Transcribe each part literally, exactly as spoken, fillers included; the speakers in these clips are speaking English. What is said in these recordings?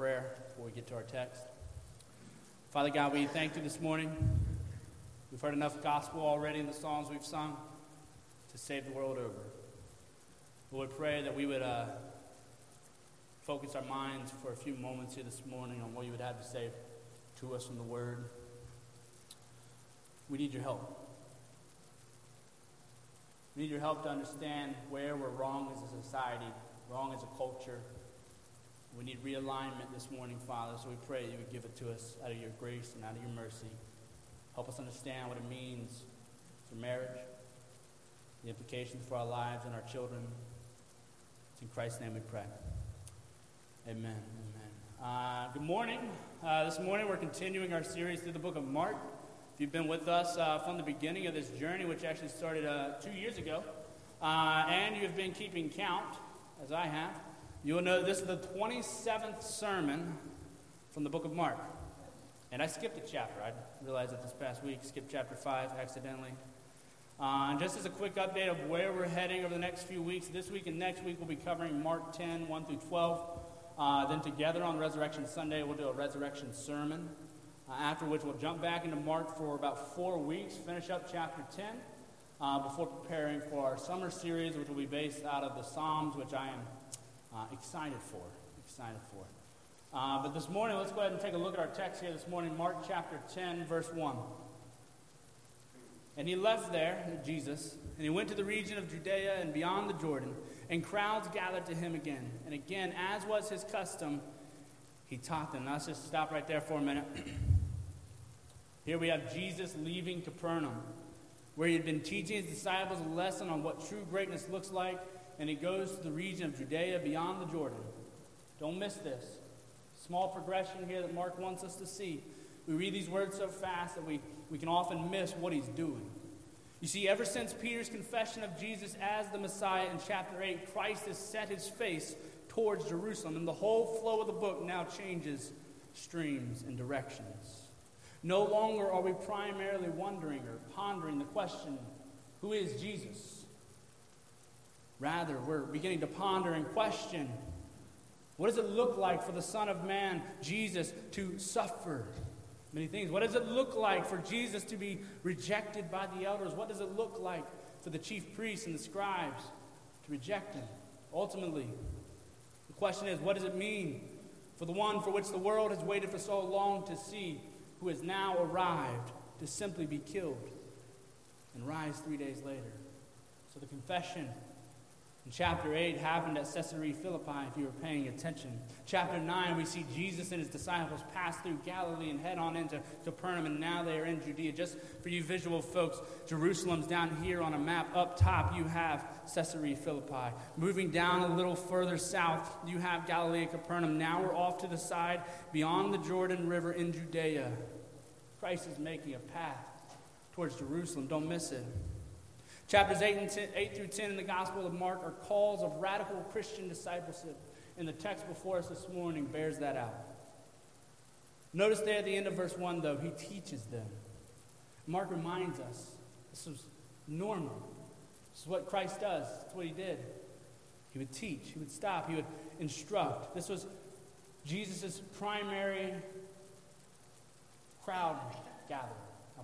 prayer before we get to our text. Father God, we thank you this morning. We've heard enough gospel already in the songs we've sung to save the world over. Lord, pray that we would uh, focus our minds for a few moments here this morning on what you would have to say to us from the Word. We need your help. We need your help to understand where we're wrong as a society, wrong as a culture. We need realignment this morning, Father, so we pray you would give it to us out of your grace and out of your mercy. Help us understand what it means for marriage, the implications for our lives and our children. It's in Christ's name we pray. Amen. Amen. Uh, good morning. Uh, this morning we're continuing our series through the book of Mark. If you've been with us uh, from the beginning of this journey, which actually started uh, two years ago, uh, and you've been keeping count, as I have, you'll know this is the twenty-seventh sermon from the book of Mark. And I skipped a chapter. I realized that this past week, skipped chapter five accidentally. Uh, and just as a quick update of where we're heading over the next few weeks, this week and next week we'll be covering Mark ten, one through twelve. Uh, then together on Resurrection Sunday we'll do a resurrection sermon, uh, after which we'll jump back into Mark for about four weeks, finish up chapter ten, uh, before preparing for our summer series, which will be based out of the Psalms, which I am uh, excited for, excited for. Uh, but this morning, let's go ahead and take a look at our text here this morning, Mark chapter ten, verse one. And he left there, Jesus, and he went to the region of Judea and beyond the Jordan, and crowds gathered to him again. And again, as was his custom, he taught them. Now, let's just stop right there for a minute. Here we have Jesus leaving Capernaum, where he had been teaching his disciples a lesson on what true greatness looks like, and he goes to the region of Judea beyond the Jordan. Don't miss this. Small progression here that Mark wants us to see. We read these words so fast that we, we can often miss what he's doing. You see, ever since Peter's confession of Jesus as the Messiah in chapter eight, Christ has set his face towards Jerusalem, and the whole flow of the book now changes streams and directions. No longer are we primarily wondering or pondering the question, who is Jesus? Rather, we're beginning to ponder and question, what does it look like for the Son of Man, Jesus, to suffer many things? What does it look like for Jesus to be rejected by the elders? What does it look like for the chief priests and the scribes to reject him? Ultimately, the question is, what does it mean for the one for which the world has waited for so long to see, who has now arrived to simply be killed and rise three days later? So the confession in chapter eight happened at Caesarea Philippi, if you were paying attention. Chapter nine, we see Jesus and his disciples pass through Galilee and head on into Capernaum, and now they are in Judea. Just for you visual folks, Jerusalem's down here on a map. Up top, you have Caesarea Philippi. Moving down a little further south, you have Galilee and Capernaum. Now we're off to the side, beyond the Jordan River in Judea. Christ is making a path towards Jerusalem. Don't miss it. Chapters eight, and ten, eight through ten in the Gospel of Mark are calls of radical Christian discipleship, and the text before us this morning bears that out. Notice there at the end of verse one, though, he teaches them. Mark reminds us this was normal. This is what Christ does. It's what he did. He would teach. He would stop. He would instruct. This was Jesus' primary crowd gathering.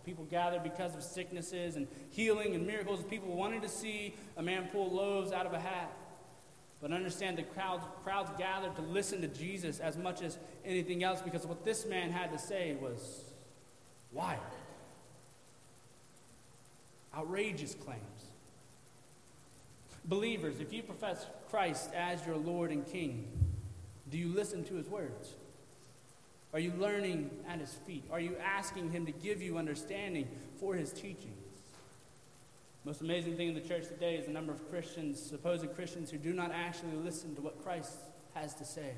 People gathered because of sicknesses and healing and miracles. People wanted to see a man pull loaves out of a hat. But understand the crowds, crowds gathered to listen to Jesus as much as anything else, because what this man had to say was wild, outrageous claims. Believers, if you profess Christ as your Lord and King, do you listen to his words? Are you learning at his feet? Are you asking him to give you understanding for his teachings? The most amazing thing in the church today is the number of Christians, supposed Christians, who do not actually listen to what Christ has to say.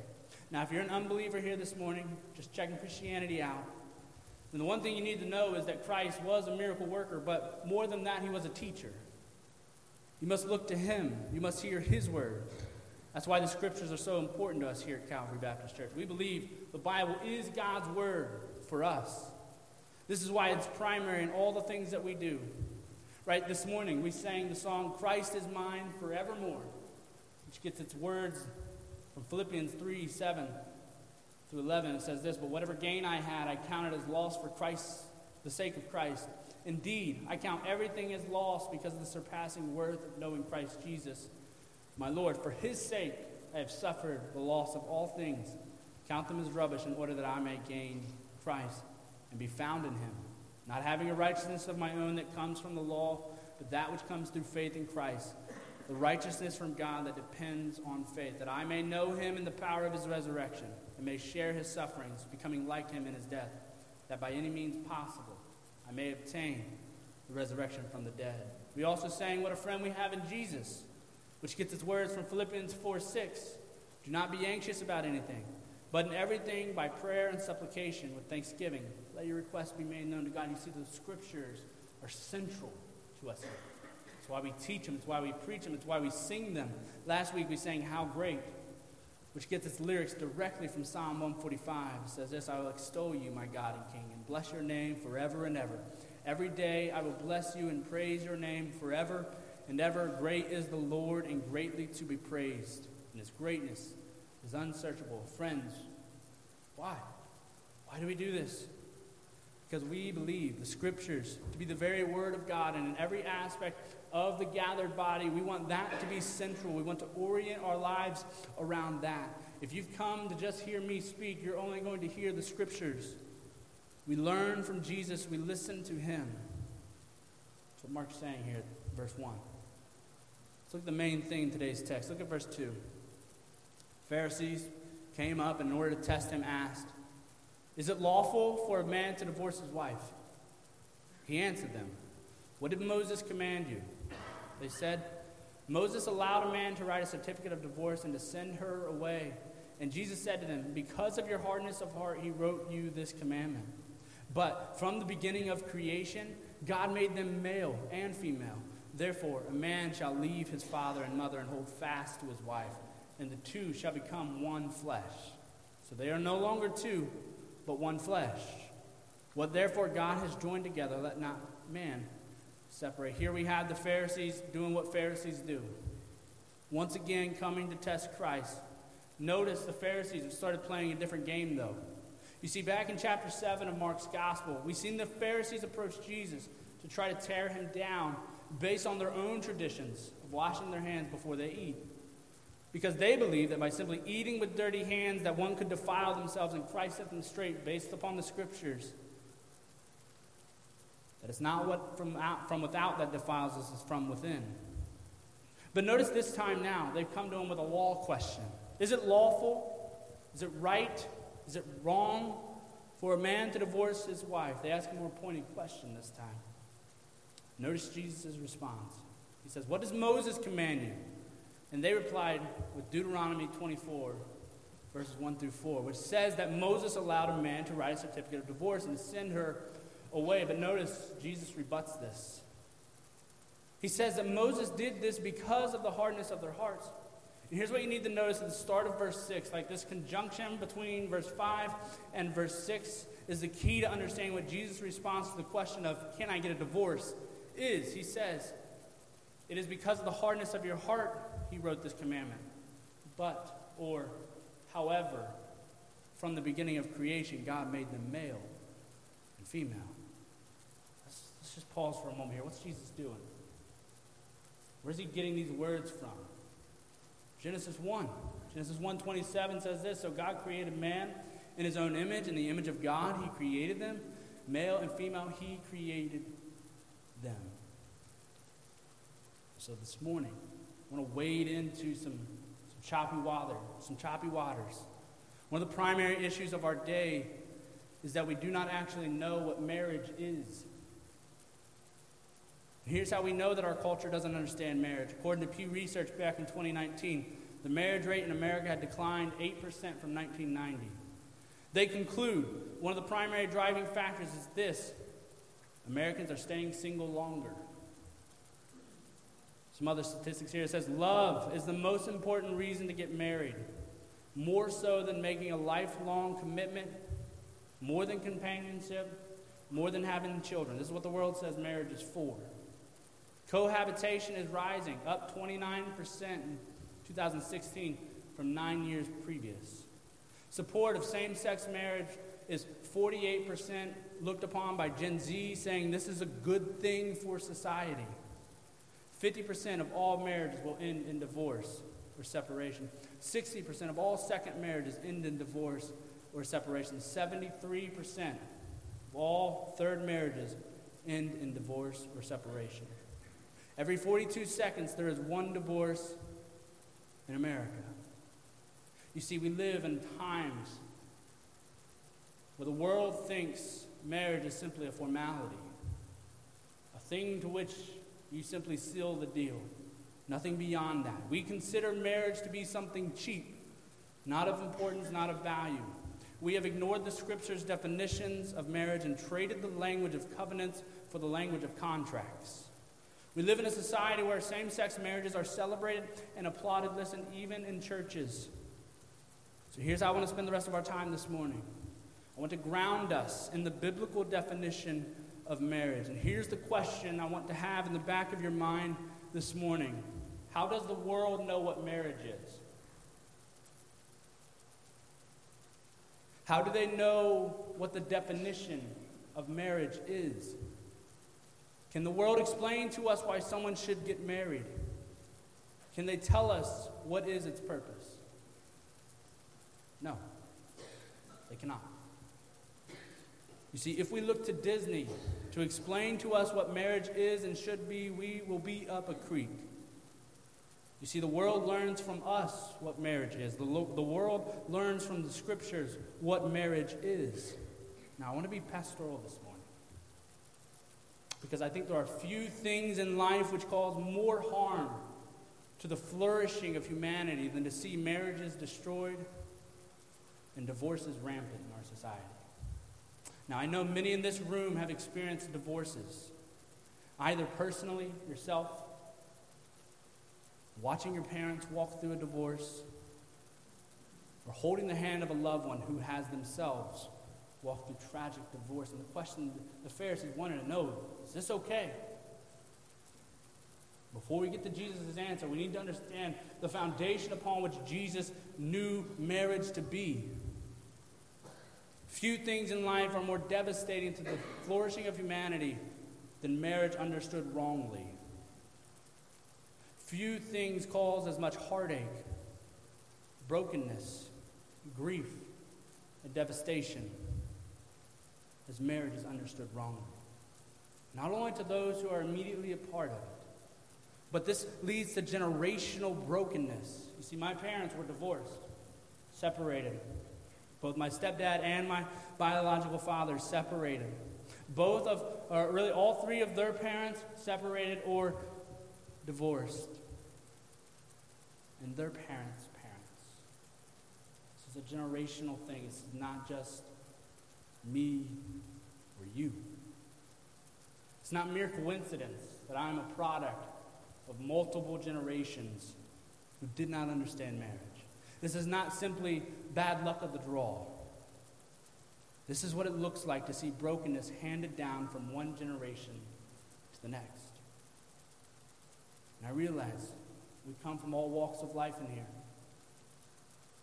Now, if you're an unbeliever here this morning, just checking Christianity out, then the one thing you need to know is that Christ was a miracle worker, but more than that, he was a teacher. You must look to him. You must hear his word. That's why the scriptures are so important to us here at Calvary Baptist Church. We believe the Bible is God's word for us. This is why it's primary in all the things that we do. Right this morning, we sang the song, Christ is Mine Forevermore, which gets its words from Philippians three, seven. through eleven, it says this: "But whatever gain I had, I counted as loss for Christ, the sake of Christ. Indeed, I count everything as loss because of the surpassing worth of knowing Christ Jesus, my Lord. For his sake, I have suffered the loss of all things. Count them as rubbish in order that I may gain Christ and be found in him, not having a righteousness of my own that comes from the law, but that which comes through faith in Christ, the righteousness from God that depends on faith, that I may know him in the power of his resurrection and may share his sufferings, becoming like him in his death, that by any means possible I may obtain the resurrection from the dead." We also sang, "What a friend we have in Jesus," which gets its words from Philippians four six. "Do not be anxious about anything, but in everything by prayer and supplication with thanksgiving, let your requests be made known to God." You see, the scriptures are central to us. It's why we teach them. It's why we preach them. It's why we sing them. Last week we sang "How Great," which gets its lyrics directly from Psalm one forty-five. It says this: "I will extol you, my God and King, and bless your name forever and ever. Every day I will bless you and praise your name forever and ever. Great is the Lord and greatly to be praised, and his greatness is unsearchable." Friends, why? Why do we do this? Because we believe the scriptures to be the very word of God, and in every aspect of the gathered body, we want that to be central. We want to orient our lives around that. If you've come to just hear me speak, you're only going to hear the scriptures. We learn from Jesus. We listen to him. That's what Mark's saying here, verse one. Let's look at the main thing in today's text. Look at verse two. Pharisees came up and in order to test him asked, "Is it lawful for a man to divorce his wife?" He answered them, "What did Moses command you?" They said, "Moses allowed a man to write a certificate of divorce and to send her away." And Jesus said to them, "Because of your hardness of heart, he wrote you this commandment. But from the beginning of creation, God made them male and female. Therefore, a man shall leave his father and mother and hold fast to his wife, and the two shall become one flesh. So they are no longer two, but one flesh. What therefore God has joined together, let not man separate." Here we have the Pharisees doing what Pharisees do. Once again, coming to test Christ. Notice the Pharisees have started playing a different game, though. You see, back in chapter seven of Mark's gospel, we've seen the Pharisees approach Jesus to try to tear him down based on their own traditions of washing their hands before they eat, because they believe that by simply eating with dirty hands that one could defile themselves, and Christ set them straight based upon the scriptures. That it's not what from out, from without that defiles us, it's from within. But notice this time now, they've come to him with a law question. Is it lawful? Is it right? Is it wrong for a man to divorce his wife? They ask a more pointed question this time. Notice Jesus' response. He says, "What does Moses command you?" And they replied with Deuteronomy twenty-four, verses one through four, which says that Moses allowed a man to write a certificate of divorce and send her away. But notice, Jesus rebuts this. He says that Moses did this because of the hardness of their hearts. And here's what you need to notice at the start of verse six, like this conjunction between verse five and verse six is the key to understanding what Jesus' response to the question of, "Can I get a divorce?" is. He says, "It is because of the hardness of your heart he wrote this commandment. But," or "however, from the beginning of creation, God made them male and female." Let's, let's just pause for a moment here. What's Jesus doing? Where's he getting these words from? Genesis one. Genesis one twenty-seven says this: "So God created man in his own image. In the image of God, he created them. Male and female, he created them." So this morning, I want to wade into some, some choppy water, some choppy waters. One of the primary issues of our day is that we do not actually know what marriage is. And here's how we know that our culture doesn't understand marriage. According to Pew Research back in twenty nineteen, the marriage rate in America had declined eight percent from nineteen ninety. They conclude one of the primary driving factors is this: Americans are staying single longer. Some other statistics here. It says love is the most important reason to get married, more so than making a lifelong commitment, more than companionship, more than having children. This is what the world says marriage is for. Cohabitation is rising, up twenty-nine percent in two thousand sixteen from nine years previous. Support of same-sex marriage is forty-eight percent, looked upon by Gen Z, saying this is a good thing for society. fifty percent of all marriages will end in divorce or separation. sixty percent of all second marriages end in divorce or separation. seventy-three percent of all third marriages end in divorce or separation. Every forty-two seconds, there is one divorce in America. You see, we live in times where the world thinks marriage is simply a formality, a thing to which you simply seal the deal, nothing beyond that. We consider marriage to be something cheap, not of importance, not of value. We have ignored the Scripture's definitions of marriage and traded the language of covenants for the language of contracts. We live in a society where same-sex marriages are celebrated and applauded, listen, even in churches. So here's how I want to spend the rest of our time this morning. I want to ground us in the biblical definition of marriage. And here's the question I want to have in the back of your mind this morning. How does the world know what marriage is? How do they know what the definition of marriage is? Can the world explain to us why someone should get married? Can they tell us what is its purpose? No, they cannot. You see, if we look to Disney to explain to us what marriage is and should be, we will be up a creek. You see, the world learns from us what marriage is. The, lo- the world learns from the Scriptures what marriage is. Now, I want to be pastoral this morning, because I think there are few things in life which cause more harm to the flourishing of humanity than to see marriages destroyed and divorces rampant in our society. Now, I know many in this room have experienced divorces, either personally, yourself, watching your parents walk through a divorce, or holding the hand of a loved one who has themselves walked through tragic divorce. And the question the Pharisees wanted to know, is this okay? Before we get to Jesus' answer, we need to understand the foundation upon which Jesus knew marriage to be. Few things in life are more devastating to the flourishing of humanity than marriage understood wrongly. Few things cause as much heartache, brokenness, grief, and devastation as marriage is understood wrongly. Not only to those who are immediately a part of it, but this leads to generational brokenness. You see, my parents were divorced, separated. Both my stepdad and my biological father separated. Both of, or really all three of their parents separated or divorced. And their parents' parents. This is a generational thing. It's not just me or you. It's not mere coincidence that I'm a product of multiple generations who did not understand marriage. This is not simply bad luck of the draw. This is what it looks like to see brokenness handed down from one generation to the next. And I realize we come from all walks of life in here.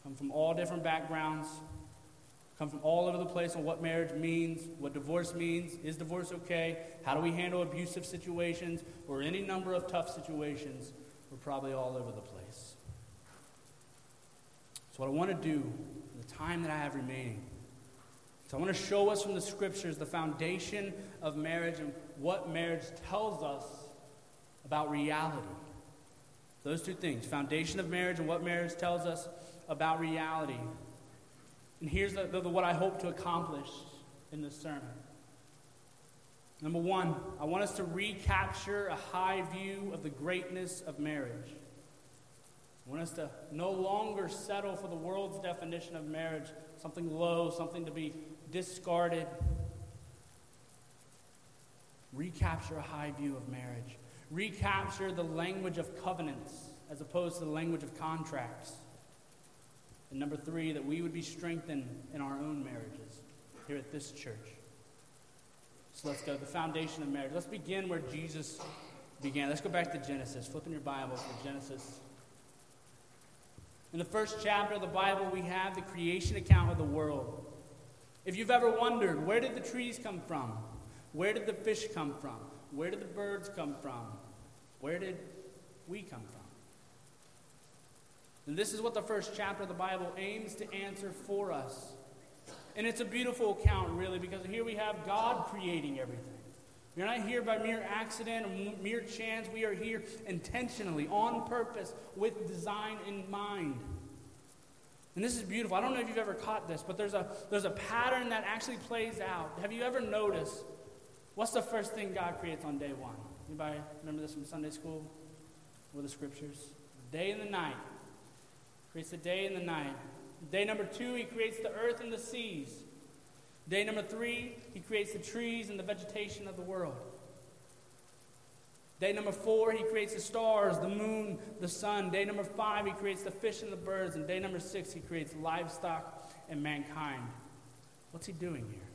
Come from all different backgrounds. Come from all over the place on what marriage means, what divorce means. Is divorce okay? How do we handle abusive situations or any number of tough situations? We're probably all over the place. So what I want to do in the time that I have remaining is I want to show us from the Scriptures the foundation of marriage and what marriage tells us about reality. Those two things, foundation of marriage and what marriage tells us about reality. And here's the, the, the, what I hope to accomplish in this sermon. Number one, I want us to recapture a high view of the greatness of marriage. I want us to no longer settle for the world's definition of marriage, something low, something to be discarded. Recapture a high view of marriage. Recapture the language of covenants as opposed to the language of contracts. And number three, that we would be strengthened in our own marriages here at this church. So let's go, the foundation of marriage. Let's begin where Jesus began. Let's go back to Genesis. Flipping your Bible to Genesis. In the first chapter of the Bible, we have the creation account of the world. If you've ever wondered, where did the trees come from? Where did the fish come from? Where did the birds come from? Where did we come from? And this is what the first chapter of the Bible aims to answer for us. And it's a beautiful account, really, because here we have God creating everything. We're not here by mere accident or mere chance. We are here intentionally, on purpose, with design in mind. And this is beautiful. I don't know if you've ever caught this, but there's a there's a pattern that actually plays out. Have you ever noticed, what's the first thing God creates on day one? Anybody remember this from Sunday school or the scriptures? The day and the night. He creates the day and the night. Day number two, he creates the earth and the seas. Day number three, he creates the trees and the vegetation of the world. Day number four, he creates the stars, the moon, the sun. Day number five, he creates the fish and the birds. And day number six, he creates livestock and mankind. What's he doing here?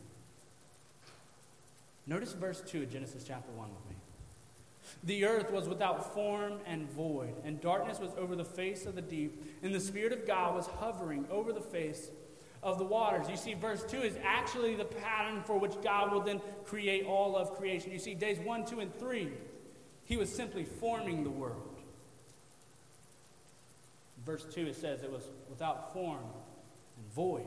Notice verse two of Genesis chapter one with me. The earth was without form and void, and darkness was over the face of the deep, and the Spirit of God was hovering over the face of the waters. You see, verse two is actually the pattern for which God will then create all of creation. You see, days one, two, and three, he was simply forming the world. Verse two, it says it was without form and void.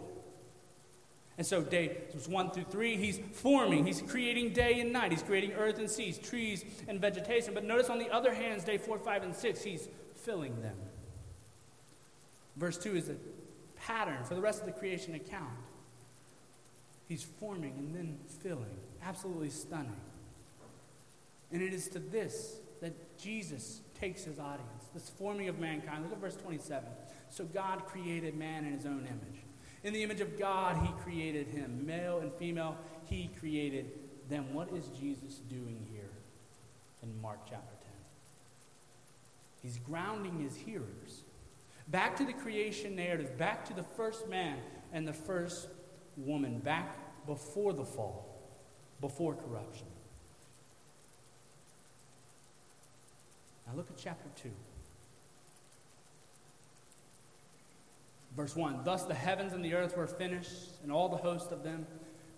And so days one through three, he's forming, he's creating day and night, he's creating earth and seas, trees and vegetation. But notice on the other hand, day four, five, and six, he's filling them. Verse two is a pattern for the rest of the creation account. He's forming and then filling. Absolutely stunning. And it is to this that Jesus takes his audience, this forming of mankind. Look at verse twenty-seven. So God created man in his own image. In the image of God, he created him. Male and female, he created them. What is Jesus doing here in Mark chapter ten? He's grounding his hearers. Back to the creation narrative, back to the first man and the first woman, back before the fall, before corruption. Now look at chapter two. Verse one, thus the heavens and the earth were finished, and all the host of them.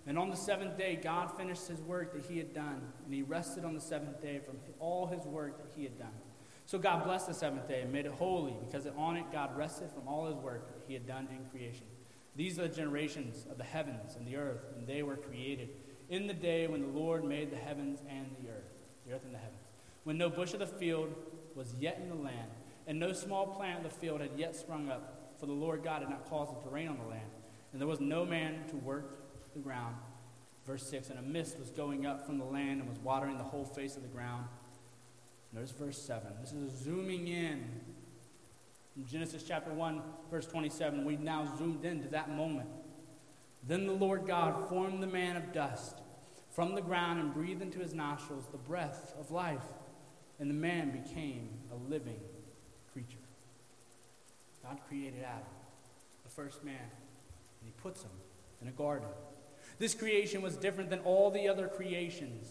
And on the seventh day, God finished his work that he had done, and he rested on the seventh day from all his work that he had done. So God blessed the seventh day and made it holy, because on it God rested from all his work that he had done in creation. These are the generations of the heavens and the earth, and they were created in the day when the Lord made the heavens and the earth, the earth and the heavens, when no bush of the field was yet in the land, and no small plant of the field had yet sprung up. For the Lord God had not caused it to rain on the land, and there was no man to work the ground. Verse six, and a mist was going up from the land and was watering the whole face of the ground. Notice verse seven. This is zooming in. In Genesis chapter one, verse twenty-seven, we've now zoomed into that moment. Then the Lord God formed the man of dust from the ground and breathed into his nostrils the breath of life, and the man became a living creature. God created Adam, the first man, and he puts him in a garden. This creation was different than all the other creations.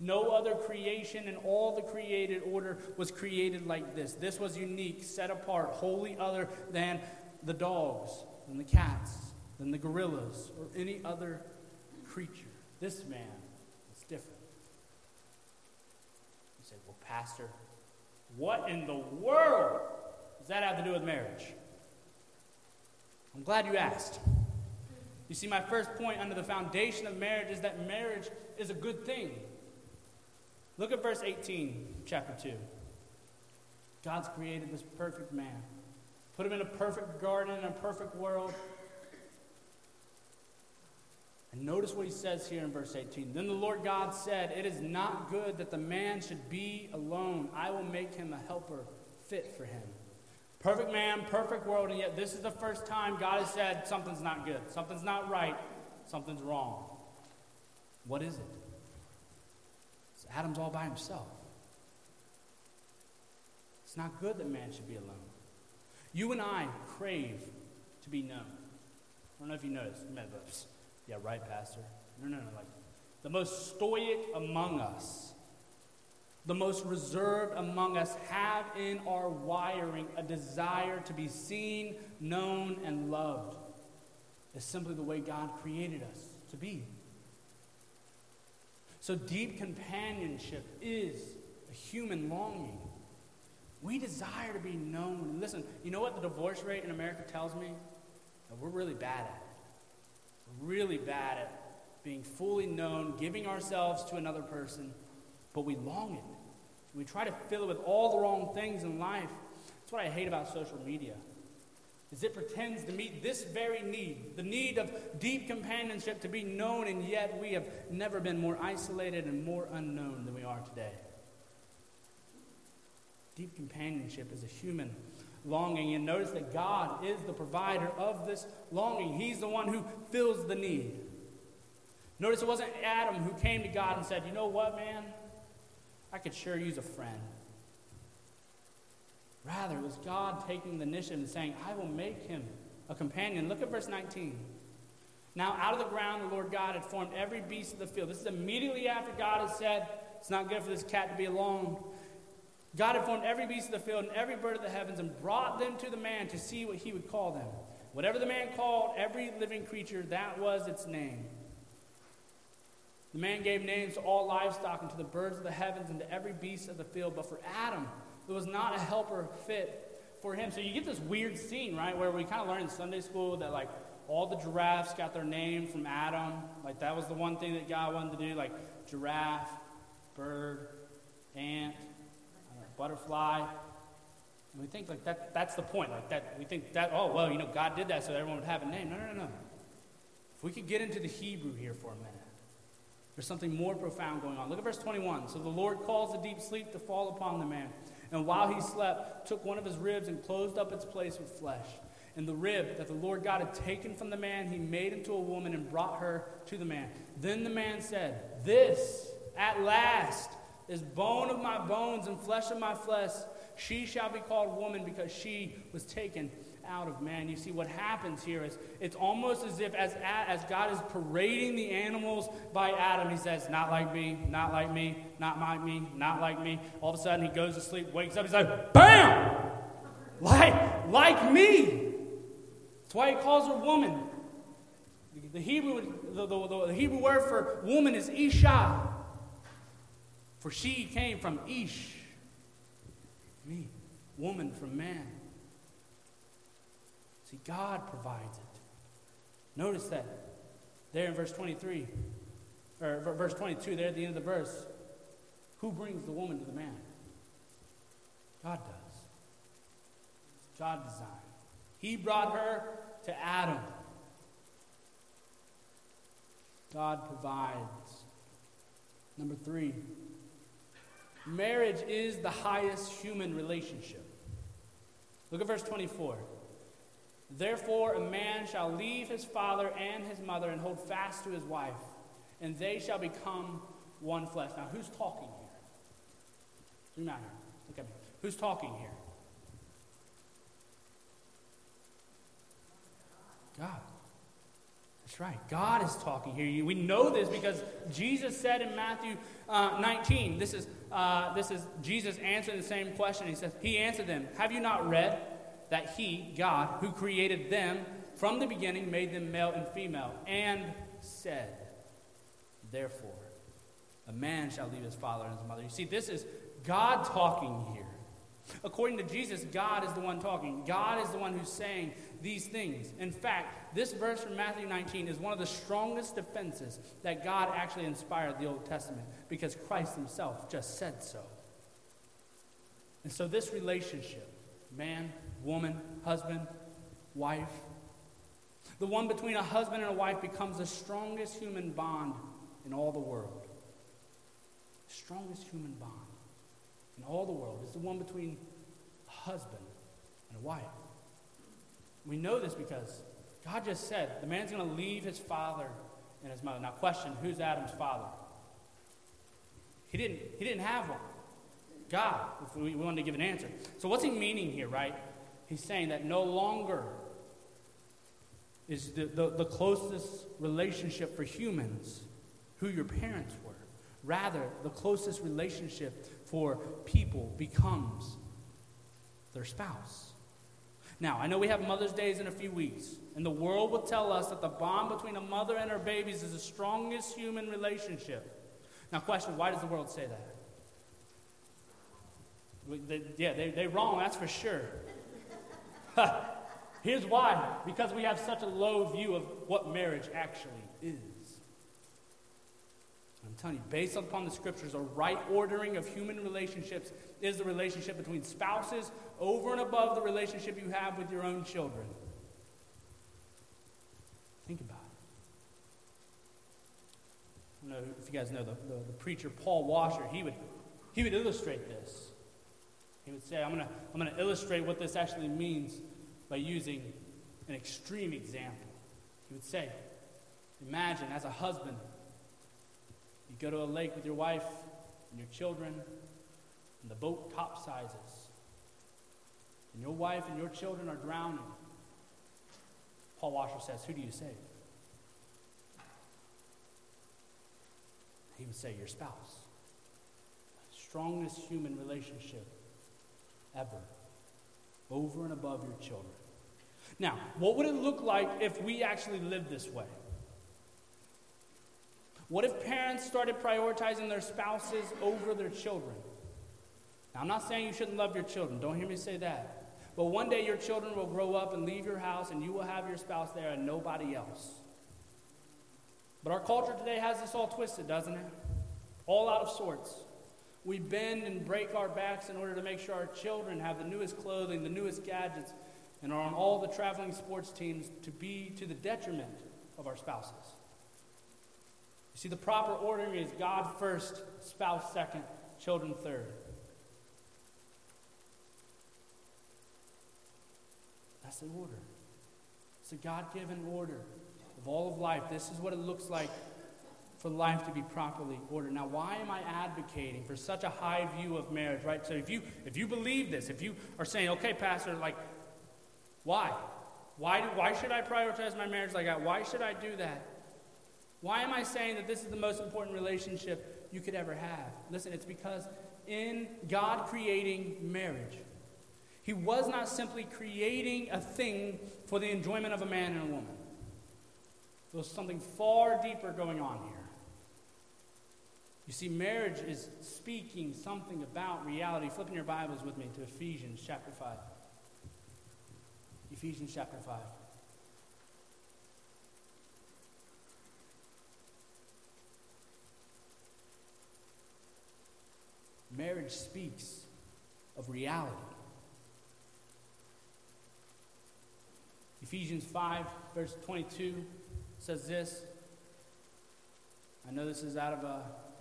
No other creation in all the created order was created like this. This was unique, set apart, wholly other than the dogs, than the cats, than the gorillas, or any other creature. This man is different. You say, well, Pastor, what in the world does that have to do with marriage? I'm glad you asked. You see, my first point under the foundation of marriage is that marriage is a good thing. Look at verse eighteen, chapter two. God's created this perfect man, put him in a perfect garden, in a perfect world. And notice what he says here in verse eighteen. Then the Lord God said, it is not good that the man should be alone. I will make him a helper fit for him. Perfect man, perfect world, and yet this is the first time God has said something's not good, something's not right, something's wrong. What is it? It's Adam's all by himself. It's not good that man should be alone. You and I crave to be known. I don't know if you noticed. Yeah, right, Pastor. No, no, no. Like the most stoic among us the most reserved among us have in our wiring a desire to be seen, known, and loved. It's simply the way God created us to be. So deep companionship is a human longing. We desire to be known. And listen, you know what the divorce rate in America tells me? That we're really bad at it. We're really bad at being fully known, giving ourselves to another person, but we long it. We try to fill it with all the wrong things in life. That's what I hate about social media, is it pretends to meet this very need, the need of deep companionship to be known, and yet we have never been more isolated and more unknown than we are today. Deep companionship is a human longing, and notice that God is the provider of this longing. He's the one who fills the need. Notice it wasn't Adam who came to God and said, you know what, man? I could sure use a friend. Rather, it was God taking the initiative and saying, I will make him a companion. Look at verse nineteen. Now out of the ground the Lord God had formed every beast of the field. This is immediately after God had said, it's not good for this cat to be alone. God had formed every beast of the field and every bird of the heavens and brought them to the man to see what he would call them. Whatever the man called every living creature, that was its name. The man gave names to all livestock and to the birds of the heavens and to every beast of the field. But for Adam, there was not a helper fit for him. So you get this weird scene, right, where we kind of learn in Sunday school that, like, all the giraffes got their name from Adam. Like, that was the one thing that God wanted to do. Like, giraffe, bird, ant, butterfly. And we think, like, that that's the point. Like, that we think that, oh, well, you know, God did that so everyone would have a name. No, no, no, no. If we could get into the Hebrew here for a minute. There's something more profound going on. Look at verse twenty-one. So the Lord caused a deep sleep to fall upon the man. And while he slept, took one of his ribs and closed up its place with flesh. And the rib that the Lord God had taken from the man, he made into a woman and brought her to the man. Then the man said, this at last is bone of my bones and flesh of my flesh. She shall be called woman because she was taken out of man. You see, what happens here is it's almost as if as as God is parading the animals by Adam, he says, not like me, not like me, not like me, not like me. All of a sudden, he goes to sleep, wakes up, he's like, bam! Like, like me! That's why he calls her woman. The Hebrew, the, the, the Hebrew word for woman is Isha. For she came from Ish, me, woman from man. See, God provides it. Notice that there in verse twenty-three, or verse twenty-two, there at the end of the verse, who brings the woman to the man? God does. God designed. He brought her to Adam. God provides. Number three, marriage is the highest human relationship. Look at verse twenty-four. Therefore, a man shall leave his father and his mother and hold fast to his wife, and they shall become one flesh. Now, who's talking here? Zoom out here. Look at me. Who's talking here? God. That's right. God is talking here. We know this because Jesus said in Matthew uh, nineteen, this is, uh, this is Jesus answering the same question. He says, he answered them, have you not read that he, God, who created them from the beginning, made them male and female, and said, therefore, a man shall leave his father and his mother. You see, this is God talking here. According to Jesus, God is the one talking. God is the one who's saying these things. In fact, this verse from Matthew nineteen is one of the strongest defenses that God actually inspired the Old Testament, because Christ himself just said so. And so this relationship, man, woman, husband, wife, the one between a husband and a wife becomes the strongest human bond in all the world. The strongest human bond in all the world is the one between a husband and a wife. We know this because God just said the man's going to leave his father and his mother. Now question, who's Adam's father? He didn't, he didn't have one. God, if we wanted to give an answer. So what's he meaning here, right? He's saying that no longer is the, the, the closest relationship for humans who your parents were. Rather, the closest relationship for people becomes their spouse. Now, I know we have Mother's Days in a few weeks, and the world will tell us that the bond between a mother and her babies is the strongest human relationship. Now, question, why does the world say that? They, yeah, they, they're wrong, that's for sure. Here's why. Because we have such a low view of what marriage actually is. I'm telling you, based upon the scriptures, a right ordering of human relationships is the relationship between spouses over and above the relationship you have with your own children. Think about it. I don't know if you guys know the, the, the preacher Paul Washer, he would he would illustrate this. He would say, I'm gonna I'm gonna illustrate what this actually means by using an extreme example. He would say, imagine as a husband, you go to a lake with your wife and your children, and the boat capsizes. And your wife and your children are drowning. Paul Washer says, who do you save? He would say, your spouse. The strongest human relationship ever, over and above your children. Now, what would it look like if we actually lived this way? What if parents started prioritizing their spouses over their children? Now, I'm not saying you shouldn't love your children. Don't hear me say that. But one day your children will grow up and leave your house, and you will have your spouse there and nobody else. But our culture today has this all twisted, doesn't it? All out of sorts. We bend and break our backs in order to make sure our children have the newest clothing, the newest gadgets, and are on all the traveling sports teams, to be to the detriment of our spouses. You see, the proper ordering is God first, spouse second, children third. That's the order. It's a God-given order of all of life. This is what it looks like for life to be properly ordered. Now, why am I advocating for such a high view of marriage, right? So if you if you believe this, if you are saying, okay, Pastor, like, why? Why do, why should I prioritize my marriage like that? Why should I do that? Why am I saying that this is the most important relationship you could ever have? Listen, it's because in God creating marriage, He was not simply creating a thing for the enjoyment of a man and a woman. There was something far deeper going on here. You see, marriage is speaking something about reality. Flipping your Bibles with me to Ephesians chapter five. Ephesians chapter five. Marriage speaks of reality. Ephesians five, verse twenty-two says this. I know this is out of a...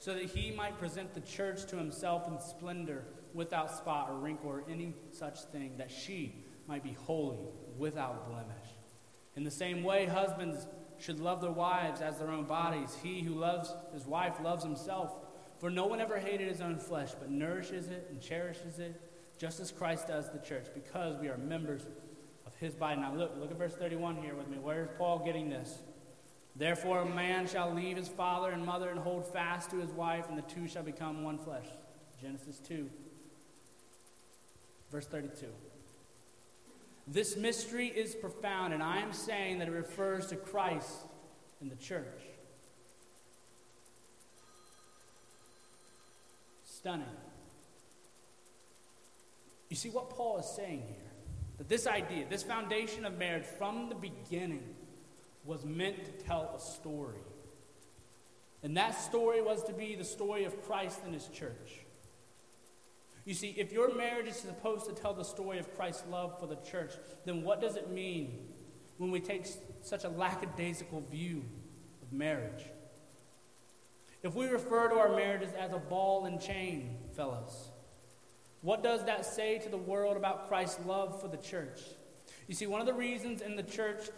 so that he might present the church to himself in splendor, without spot or wrinkle or any such thing, that she might be holy, without blemish. In the same way, husbands should love their wives as their own bodies. He who loves his wife loves himself. For no one ever hated his own flesh, but nourishes it and cherishes it, just as Christ does the church, because we are members of his body. Now look, look at verse thirty-one here with me. Where is Paul getting this? Therefore a man shall leave his father and mother and hold fast to his wife, and the two shall become one flesh. Genesis two, verse thirty-two. This mystery is profound, and I am saying that it refers to Christ and the church. Stunning. You see what Paul is saying here? That this idea, this foundation of marriage from the beginning, was meant to tell a story. And that story was to be the story of Christ and his church. You see, if your marriage is supposed to tell the story of Christ's love for the church, then what does it mean when we take such a lackadaisical view of marriage? If we refer to our marriages as a ball and chain, fellas, what does that say to the world about Christ's love for the church? You see, one of the reasons in the church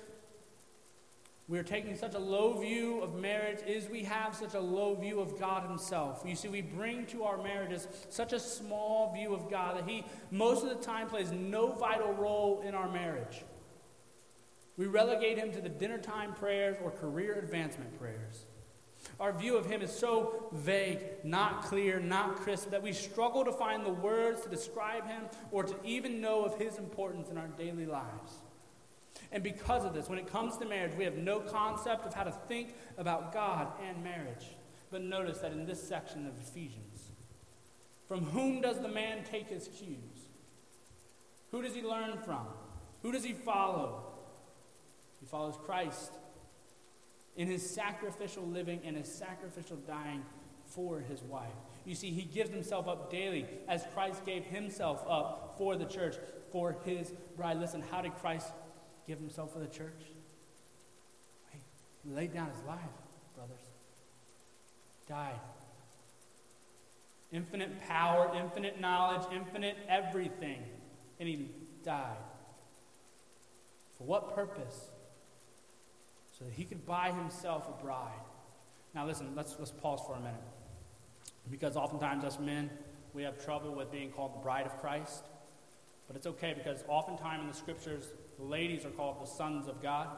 we're taking such a low view of marriage is we have such a low view of God himself. You see, we bring to our marriages such a small view of God that he, most of the time, plays no vital role in our marriage. We relegate him to the dinner time prayers or career advancement prayers. Our view of him is so vague, not clear, not crisp, that we struggle to find the words to describe him or to even know of his importance in our daily lives. And because of this, when it comes to marriage, we have no concept of how to think about God and marriage. But notice that in this section of Ephesians, from whom does the man take his cues? Who does he learn from? Who does he follow? He follows Christ in his sacrificial living and his sacrificial dying for his wife. You see, he gives himself up daily as Christ gave himself up for the church, for his bride. Listen, how did Christ give himself for the church? He laid down his life, brothers. Died. Infinite power, infinite knowledge, infinite everything. And he died. For what purpose? So that he could buy himself a bride. Now listen, let's let's pause for a minute. Because oftentimes us men, we have trouble with being called the bride of Christ. But it's okay, because oftentimes in the scriptures, the ladies are called the sons of God.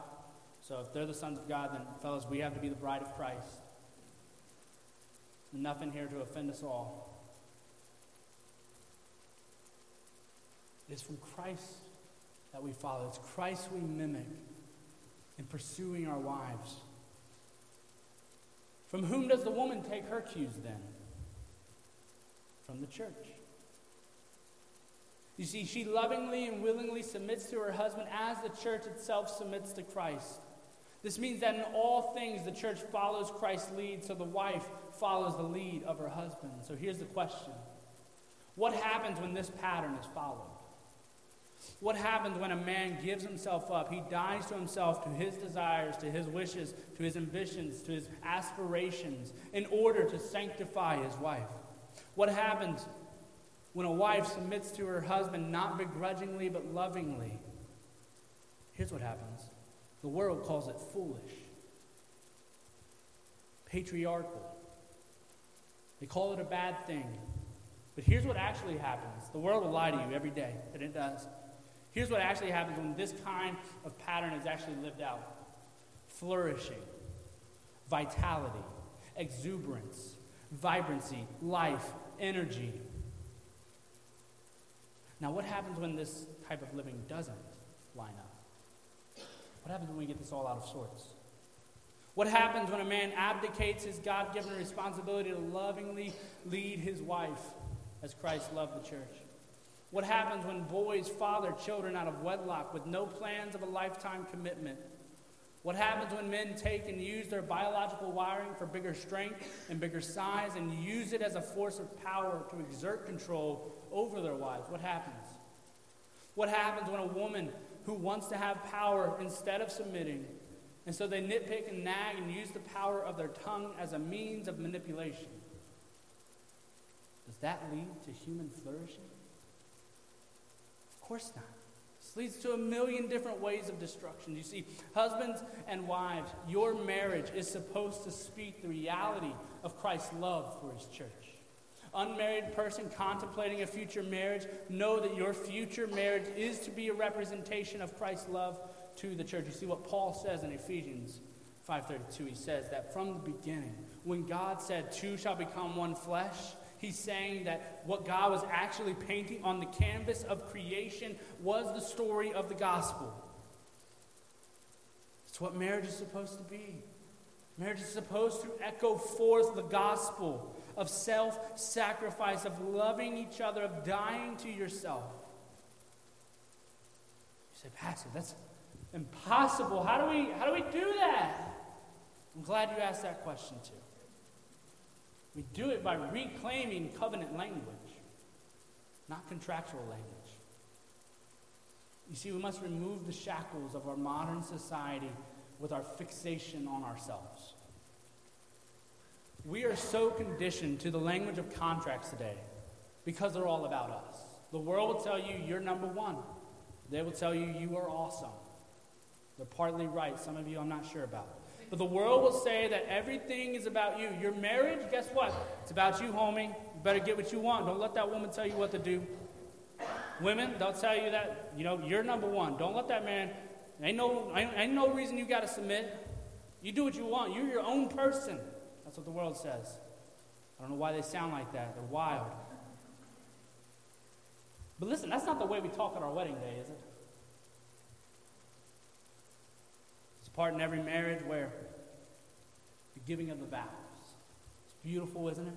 So if they're the sons of God, then fellas, we have to be the bride of Christ. Nothing here to offend us all. It's from Christ that we follow. It's Christ we mimic in pursuing our wives. From whom does the woman take her cues then? From the church. You see, she lovingly and willingly submits to her husband as the church itself submits to Christ. This means that in all things the church follows Christ's lead, so the wife follows the lead of her husband. So here's the question. What happens when this pattern is followed? What happens when a man gives himself up? He dies to himself, to his desires, to his wishes, to his ambitions, to his aspirations, in order to sanctify his wife. What happens when a wife submits to her husband, not begrudgingly, but lovingly? Here's what happens. The world calls it foolish, patriarchal. They call it a bad thing. But here's what actually happens. The world will lie to you every day, and it does. Here's what actually happens when this kind of pattern is actually lived out. Flourishing, vitality, exuberance, vibrancy, life, energy. Now, what happens when this type of living doesn't line up? What happens when we get this all out of sorts? What happens when a man abdicates his God-given responsibility to lovingly lead his wife as Christ loved the church? What happens when boys father children out of wedlock with no plans of a lifetime commitment? What happens when men take and use their biological wiring for bigger strength and bigger size and use it as a force of power to exert control over their wives? What happens? What happens when a woman who wants to have power instead of submitting, and so they nitpick and nag and use the power of their tongue as a means of manipulation? Does that lead to human flourishing? Of course not. This leads to a million different ways of destruction. You see, husbands and wives, your marriage is supposed to speak the reality of Christ's love for his church. Unmarried person contemplating a future marriage, know that your future marriage is to be a representation of Christ's love to the church. You see what Paul says in Ephesians five thirty-two. He says that from the beginning, when God said, two shall become one flesh, he's saying that what God was actually painting on the canvas of creation was the story of the gospel. It's what marriage is supposed to be. Marriage is supposed to echo forth the gospel of self-sacrifice, of loving each other, of dying to yourself. You say, Pastor, that's impossible. How do we, how do we do that? I'm glad you asked that question too. We do it by reclaiming covenant language, not contractual language. You see, we must remove the shackles of our modern society with our fixation on ourselves. We are so conditioned to the language of contracts today because they're all about us. The world will tell you you're number one. They will tell you you are awesome. They're partly right. Some of you I'm not sure about. But the world will say that everything is about you. Your marriage, guess what? It's about you, homie. You better get what you want. Don't let that woman tell you what to do. Women, they'll tell you that, you know, you're number one. Don't let that man, ain't no, ain't, ain't no reason you got to submit. You do what you want. You're your own person. That's what the world says. I don't know why they sound like that. They're wild. But listen, that's not the way we talk at our wedding day, is it? It's part in every marriage where the giving of the vows. It's beautiful, isn't it?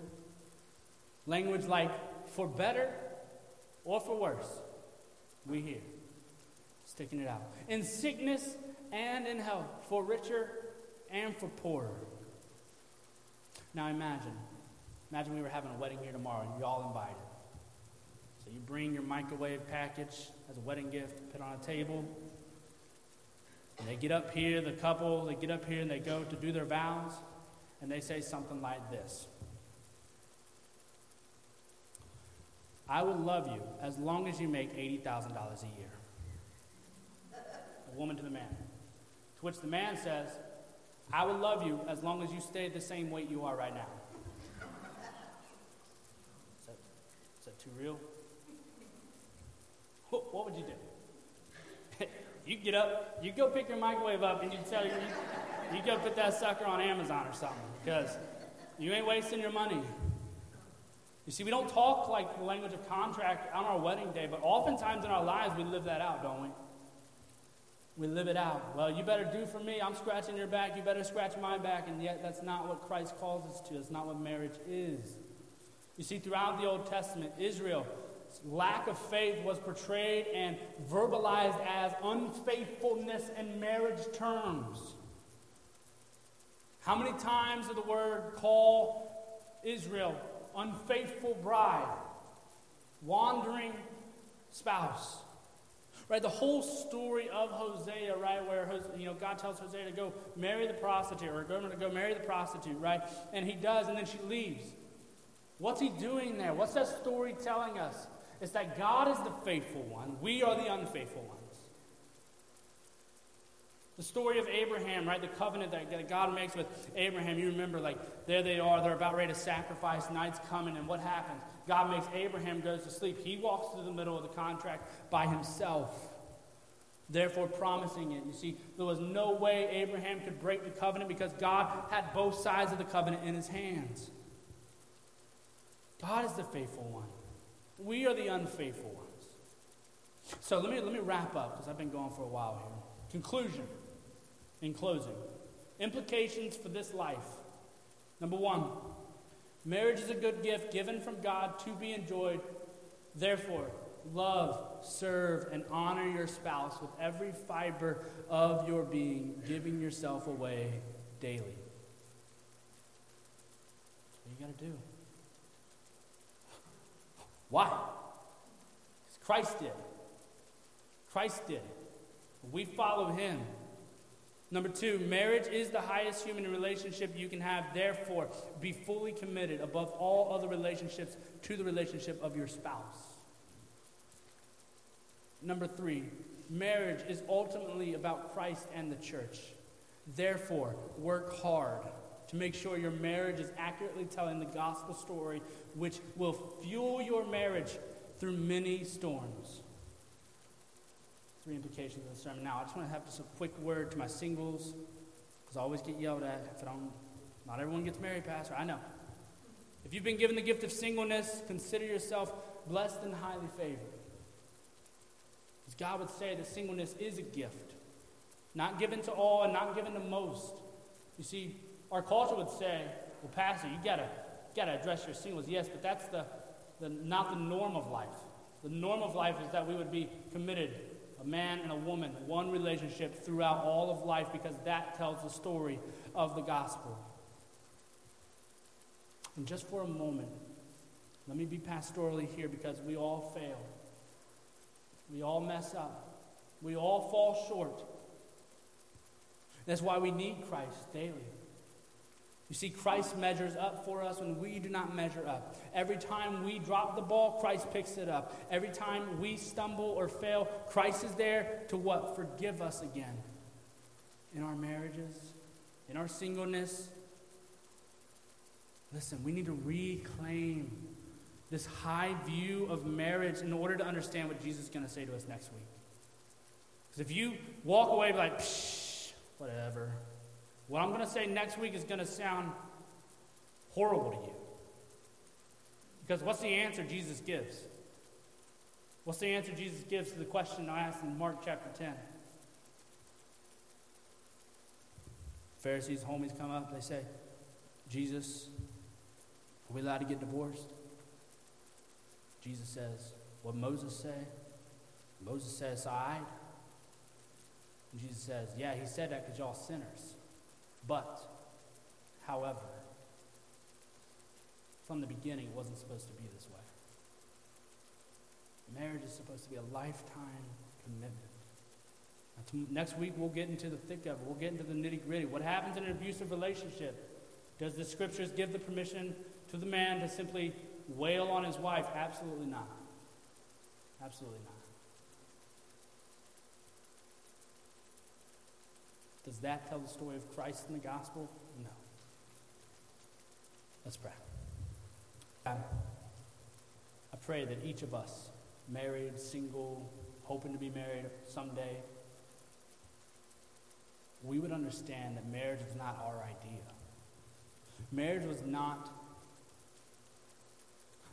Language like, for better or for worse, we hear. Sticking it out. In sickness and in health, for richer and for poorer. Now imagine, imagine we were having a wedding here tomorrow and you're all invited. So you bring your microwave package as a wedding gift, put on a table. And they get up here, the couple, they get up here and they go to do their vows. And they say something like this. I will love you as long as you make eighty thousand dollars a year. A woman to the man. To which the man says, I will love you as long as you stay the same weight you are right now. Is that, is that too real? What, what would you do? You get up, you go pick your microwave up, and you tell you, you go put that sucker on Amazon or something, because you ain't wasting your money. You see, we don't talk like the language of contract on our wedding day, but oftentimes in our lives we live that out, don't we? We live it out. Well, you better do for me. I'm scratching your back. You better scratch my back. And yet that's not what Christ calls us to. That's not what marriage is. You see, throughout the Old Testament, Israel's lack of faith was portrayed and verbalized as unfaithfulness in marriage terms. How many times did the word call Israel unfaithful bride, wandering spouse? Right, the whole story of Hosea, right, where you know God tells Hosea to go marry the prostitute, or go to go marry the prostitute, right, and he does, and then she leaves. What's he doing there? What's that story telling us? It's that God is the faithful one; we are the unfaithful ones. The story of Abraham, right, the covenant that, that God makes with Abraham. You remember, like there they are; they're about ready to sacrifice. Night's coming, and what happens? God makes Abraham goes to sleep. He walks through the middle of the contract by himself, therefore promising it. You see, there was no way Abraham could break the covenant because God had both sides of the covenant in his hands. God is the faithful one. We are the unfaithful ones. So let me, let me wrap up because I've been going for a while here. Conclusion, in closing. Implications for this life. Number one. Marriage is a good gift given from God to be enjoyed. Therefore, love, serve, and honor your spouse with every fiber of your being, giving yourself away daily. That's what you got to do. Why? Because Christ did. Christ did. We follow him. Number two, marriage is the highest human relationship you can have. Therefore, be fully committed above all other relationships to the relationship of your spouse. Number three, marriage is ultimately about Christ and the church. Therefore, work hard to make sure your marriage is accurately telling the gospel story, which will fuel your marriage through many storms. Three implications of the sermon. Now, I just want to have just a quick word to my singles, because I always get yelled at if I don't. Not everyone gets married, Pastor. I know. If you've been given the gift of singleness, consider yourself blessed and highly favored. Because God would say that singleness is a gift, not given to all and not given to most. You see, our culture would say, "Well, Pastor, you gotta gotta address your singles." Yes, but that's the, the not the norm of life. The norm of life is that we would be committed. A man and a woman, one relationship throughout all of life, because that tells the story of the gospel. And just for a moment, let me be pastorally here, because we all fail. We all mess up. We all fall short. That's why we need Christ daily. You see, Christ measures up for us when we do not measure up. Every time we drop the ball, Christ picks it up. Every time we stumble or fail, Christ is there to what? Forgive us again. In our marriages, in our singleness. Listen, we need to reclaim this high view of marriage in order to understand what Jesus is going to say to us next week. Because if you walk away like, psh, whatever, what I'm going to say next week is going to sound horrible to you. Because what's the answer Jesus gives? What's the answer Jesus gives to the question I asked in Mark chapter ten? Pharisees, homies come up, they say, Jesus, are we allowed to get divorced? Jesus says, what Moses said? Moses says, I. And Jesus says, yeah, he said that because y'all sinners. But, however, from the beginning, it wasn't supposed to be this way. Marriage is supposed to be a lifetime commitment. Next week, we'll get into the thick of it. We'll get into the nitty-gritty. What happens in an abusive relationship? Does the scriptures give the permission to the man to simply wail on his wife? Absolutely not. Absolutely not. Does that tell the story of Christ in the gospel? No. Let's pray. God, I pray that each of us, married, single, hoping to be married someday, we would understand that marriage is not our idea. Marriage was not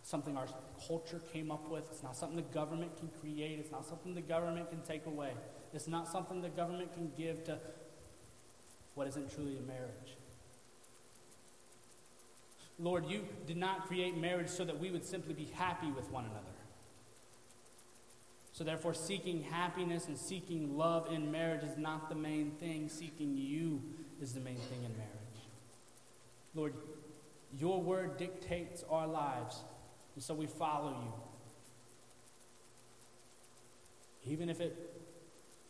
something our culture came up with. It's not something the government can create. It's not something the government can take away. It's not something the government can give to what isn't truly a marriage. Lord, you did not create marriage so that we would simply be happy with one another. So therefore, seeking happiness and seeking love in marriage is not the main thing. Seeking you is the main thing in marriage. Lord, your word dictates our lives, and so we follow you. Even if it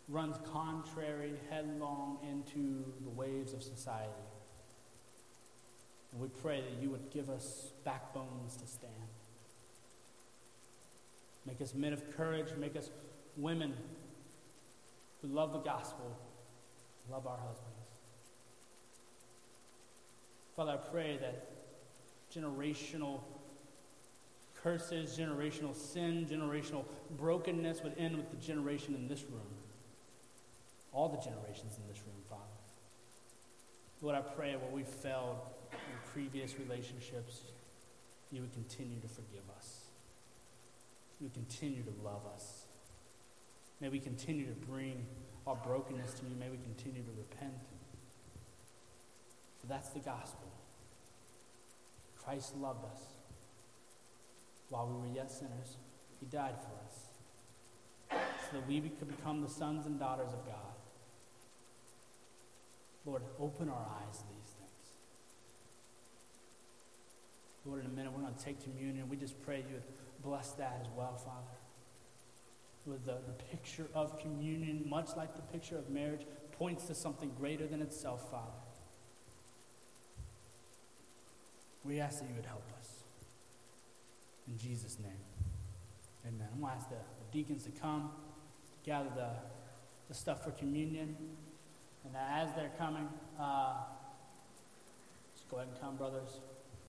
runs contrary, headlong into the waves of society. And we pray that you would give us backbones to stand. Make us men of courage. Make us women who love the gospel, love our husbands. Father, I pray that generational curses, generational sin, generational brokenness would end with the generation in this room. All the generations in this room, Father. Lord, I pray where we failed in previous relationships, you would continue to forgive us. You would continue to love us. May we continue to bring our brokenness to you. May we continue to repent. For that's the gospel. Christ loved us while we were yet sinners. He died for us so that we could become the sons and daughters of God. Lord, open our eyes to these things. Lord, in a minute, we're going to take communion. We just pray you would bless that as well, Father. With the, the picture of communion, much like the picture of marriage, points to something greater than itself, Father. We ask that you would help us. In Jesus' name, amen. I'm going to ask the, the deacons to come, to gather the, the stuff for communion. And as they're coming, uh, just go ahead and come, brothers.